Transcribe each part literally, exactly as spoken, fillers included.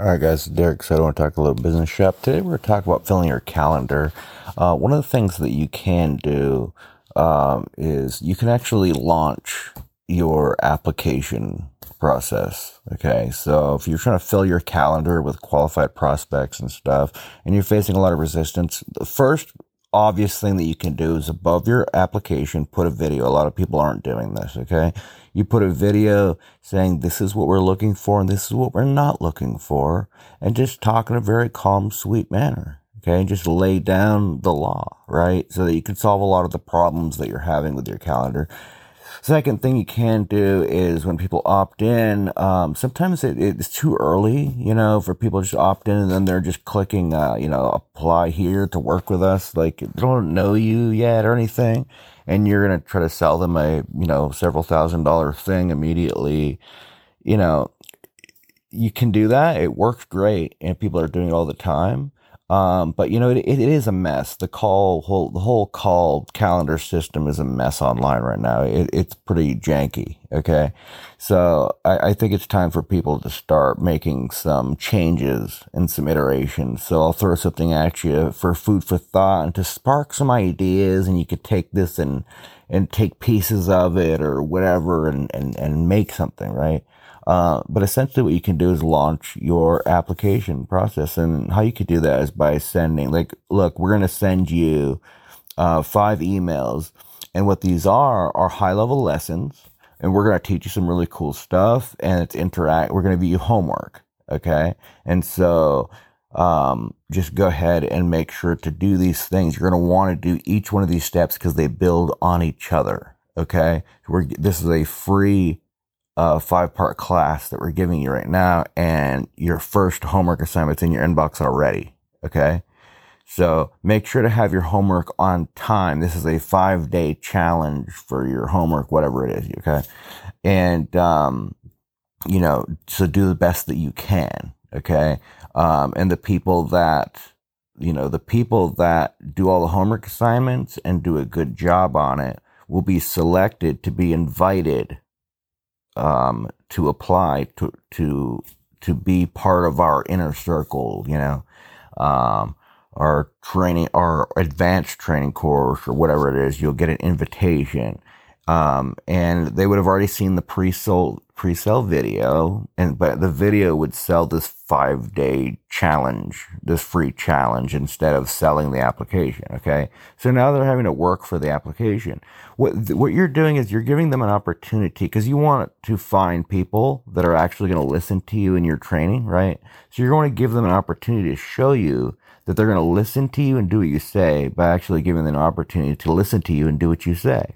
All right, guys, Derek, so I want to talk a little business shop. Today we're going to talk about filling your calendar. Uh, one of the things that you can do um, is you can actually launch your application process. Okay, so if you're trying to fill your calendar with qualified prospects and stuff, and you're facing a lot of resistance, the first obvious thing that you can do is above your application, put a video. A lot of people aren't doing this, okay? You put a video saying this is what we're looking for and this is what we're not looking for, and just talk in a very calm, sweet manner, okay? Just lay down the law, right? So that you can solve a lot of the problems that you're having with your calendar. Second thing you can do is when people opt in, um, sometimes it, it's too early, you know, for people to just opt in and then they're just clicking, uh, you know, apply here to work with us. Like they don't know you yet or anything. And you're going to try to sell them a, you know, several thousand dollar thing immediately. You know, you can do that. It works great. And people are doing it all the time. Um, but you know, it, it, it is a mess. The call whole, the whole call calendar system is a mess online right now. It, it's pretty janky. Okay. So I, I think it's time for people to start making some changes and some iterations. So I'll throw something at you for food for thought and to spark some ideas, and you could take this and, and take pieces of it or whatever and, and, and make something, right? Uh, but essentially what you can do is launch your application process. And how you could do that is by sending, like, look, we're going to send you uh, five emails. And what these are are high-level lessons. And we're going to teach you some really cool stuff. And it's interact. We're going to give you homework, okay? And so um, just go ahead and make sure to do these things. You're going to want to do each one of these steps because they build on each other, okay? We're, this is a free Uh, five-part class that we're giving you right now, and your first homework assignment's in your inbox already, okay? So make sure to have your homework on time. This is a five-day challenge for your homework, whatever it is, okay? And, um, you know, so do the best that you can, okay? Um, and the people that, you know, the people that do all the homework assignments and do a good job on it will be selected to be invited um, to apply to, to, to be part of our inner circle, you know, um, our training, our advanced training course or whatever it is, you'll get an invitation. Um, and they would have already seen the pre-sold pre-sale video, and, but the video would sell this five day challenge, this free challenge, instead of selling the application. Okay. So now they're having to work for the application. What, what you're doing is you're giving them an opportunity because you want to find people that are actually going to listen to you in your training, right? So you're going to give them an opportunity to show you that they're going to listen to you and do what you say by actually giving them an opportunity to listen to you and do what you say.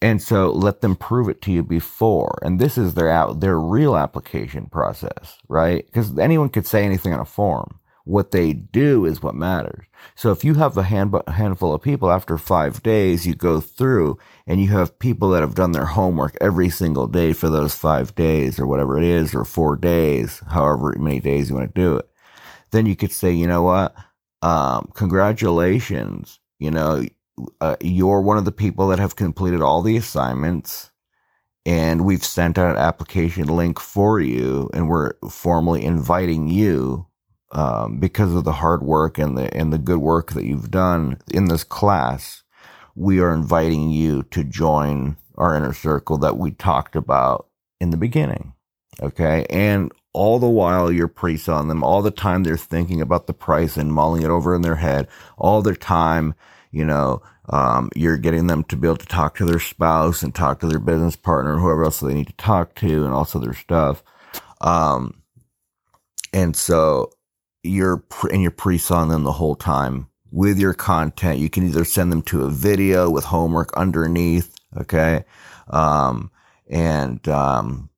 And so let them prove it to you before. And this is their out, their real application process, right? Because anyone could say anything on a form. What they do is what matters. So if you have a hand, handful of people, after five days, you go through and you have people that have done their homework every single day for those five days or whatever it is, or four days, however many days you want to do it. Then you could say, you know what? Um, congratulations. You know, Uh, you're one of the people that have completed all the assignments, and we've sent out an application link for you, and we're formally inviting you um, because of the hard work and the and the good work that you've done in this class. We are inviting you to join our inner circle that we talked about in the beginning, okay? And all the while you're pre-selling them, all the time they're thinking about the price and mulling it over in their head, all their time. You know, um, you're getting them to be able to talk to their spouse and talk to their business partner, whoever else they need to talk to, and also their stuff. Um, and so you're pre- and you're pre-selling them the whole time with your content. You can either send them to a video with homework underneath, okay, um, and um,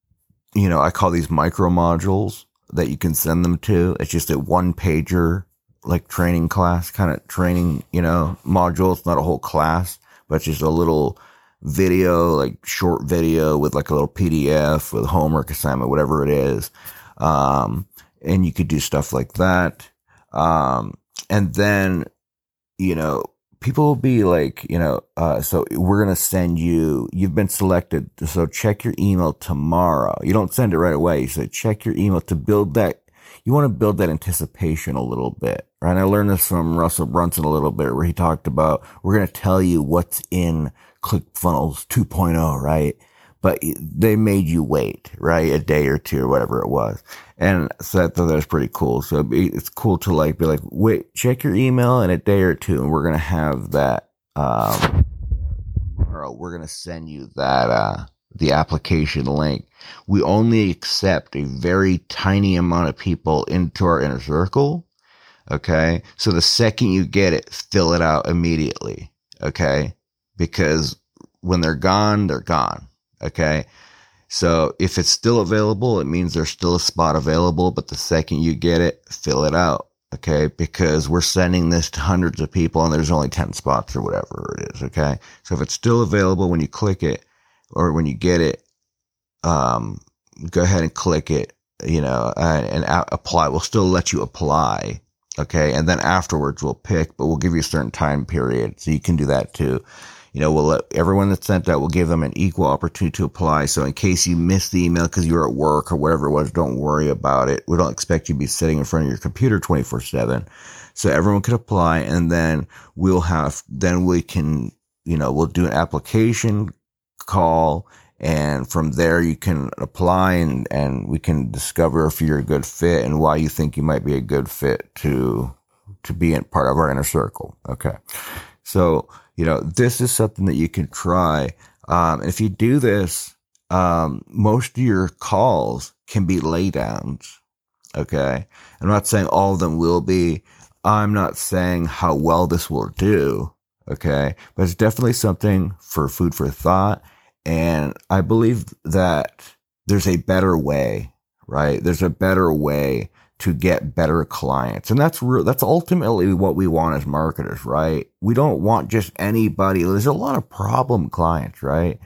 you know, I call these micro modules that you can send them to. It's just a one pager, like training class kind of training, you know, module. It's not a whole class, but it's just a little video, like short video with like a little P D F with homework assignment, whatever it is. Um, and you could do stuff like that. Um, and then, you know, people will be like, you know, uh, so we're going to send you, you've been selected. So check your email tomorrow. You don't send it right away. You say, check your email to build that you want to build that anticipation a little bit, right? And I learned this from Russell Brunson a little bit, where he talked about, we're going to tell you what's in ClickFunnels two point oh, right? But they made you wait, right? A day or two or whatever it was. And so I thought that was pretty cool. So it's cool to like be like, wait, check your email in a day or two, and we're going to have that, um, tomorrow we're going to send you that, uh, the application link. We only accept a very tiny amount of people into our inner circle. Okay. So the second you get it, fill it out immediately. Okay. Because when they're gone, they're gone. Okay. So if it's still available, it means there's still a spot available, but the second you get it, fill it out. Okay. Because we're sending this to hundreds of people and there's only ten spots or whatever it is. Okay. So if it's still available when you click it, or when you get it, um, go ahead and click it, you know, and, and a- apply. We'll still let you apply. Okay. And then afterwards we'll pick, but we'll give you a certain time period. So you can do that too. You know, we'll let everyone that's sent out, we'll give them an equal opportunity to apply. So in case you missed the email because you were at work or whatever it was, don't worry about it. We don't expect you to be sitting in front of your computer twenty-four seven. So everyone could apply, and then we'll have, then we can, you know, we'll do an application call, and from there you can apply, and, and we can discover if you're a good fit and why you think you might be a good fit to, to be in part of our inner circle. Okay. So, you know, this is something that you can try. Um, and if you do this, um, most of your calls can be laydowns. Okay. I'm not saying all of them will be. I'm not saying how well this will do. Okay. But it's definitely something for food for thought. And I believe that there's a better way, right? There's a better way to get better clients. And that's real, that's ultimately what we want as marketers, right? We don't want just anybody. There's a lot of problem clients, right?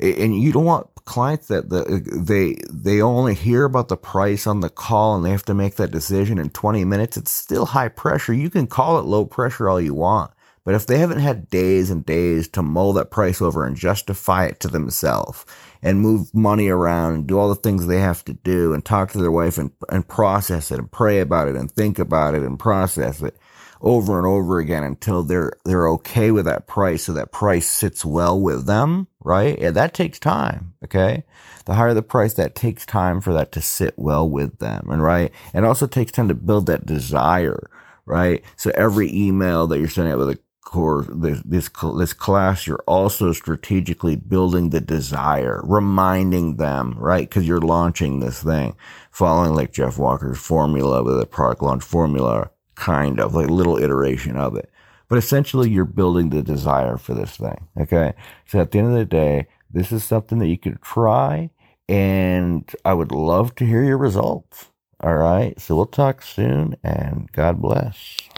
And you don't want clients that the, they, they only hear about the price on the call and they have to make that decision in twenty minutes. It's still high pressure. You can call it low pressure all you want, but if they haven't had days and days to mull that price over and justify it to themselves and move money around and do all the things they have to do and talk to their wife and, and process it and pray about it and think about it and process it over and over again until they're, they're okay with that price. So that price sits well with them, right? And that takes time. Okay. The higher the price, that takes time for that to sit well with them. And right. It also takes time to build that desire, right? So every email that you're sending out with a course, this, this this class, you're also strategically building the desire, reminding them, right? Because you're launching this thing, following like Jeff Walker's formula with a product launch formula, kind of like little iteration of it. But essentially, you're building the desire for this thing. Okay, so at the end of the day, this is something that you can try, and I would love to hear your results. All right, so we'll talk soon, and God bless.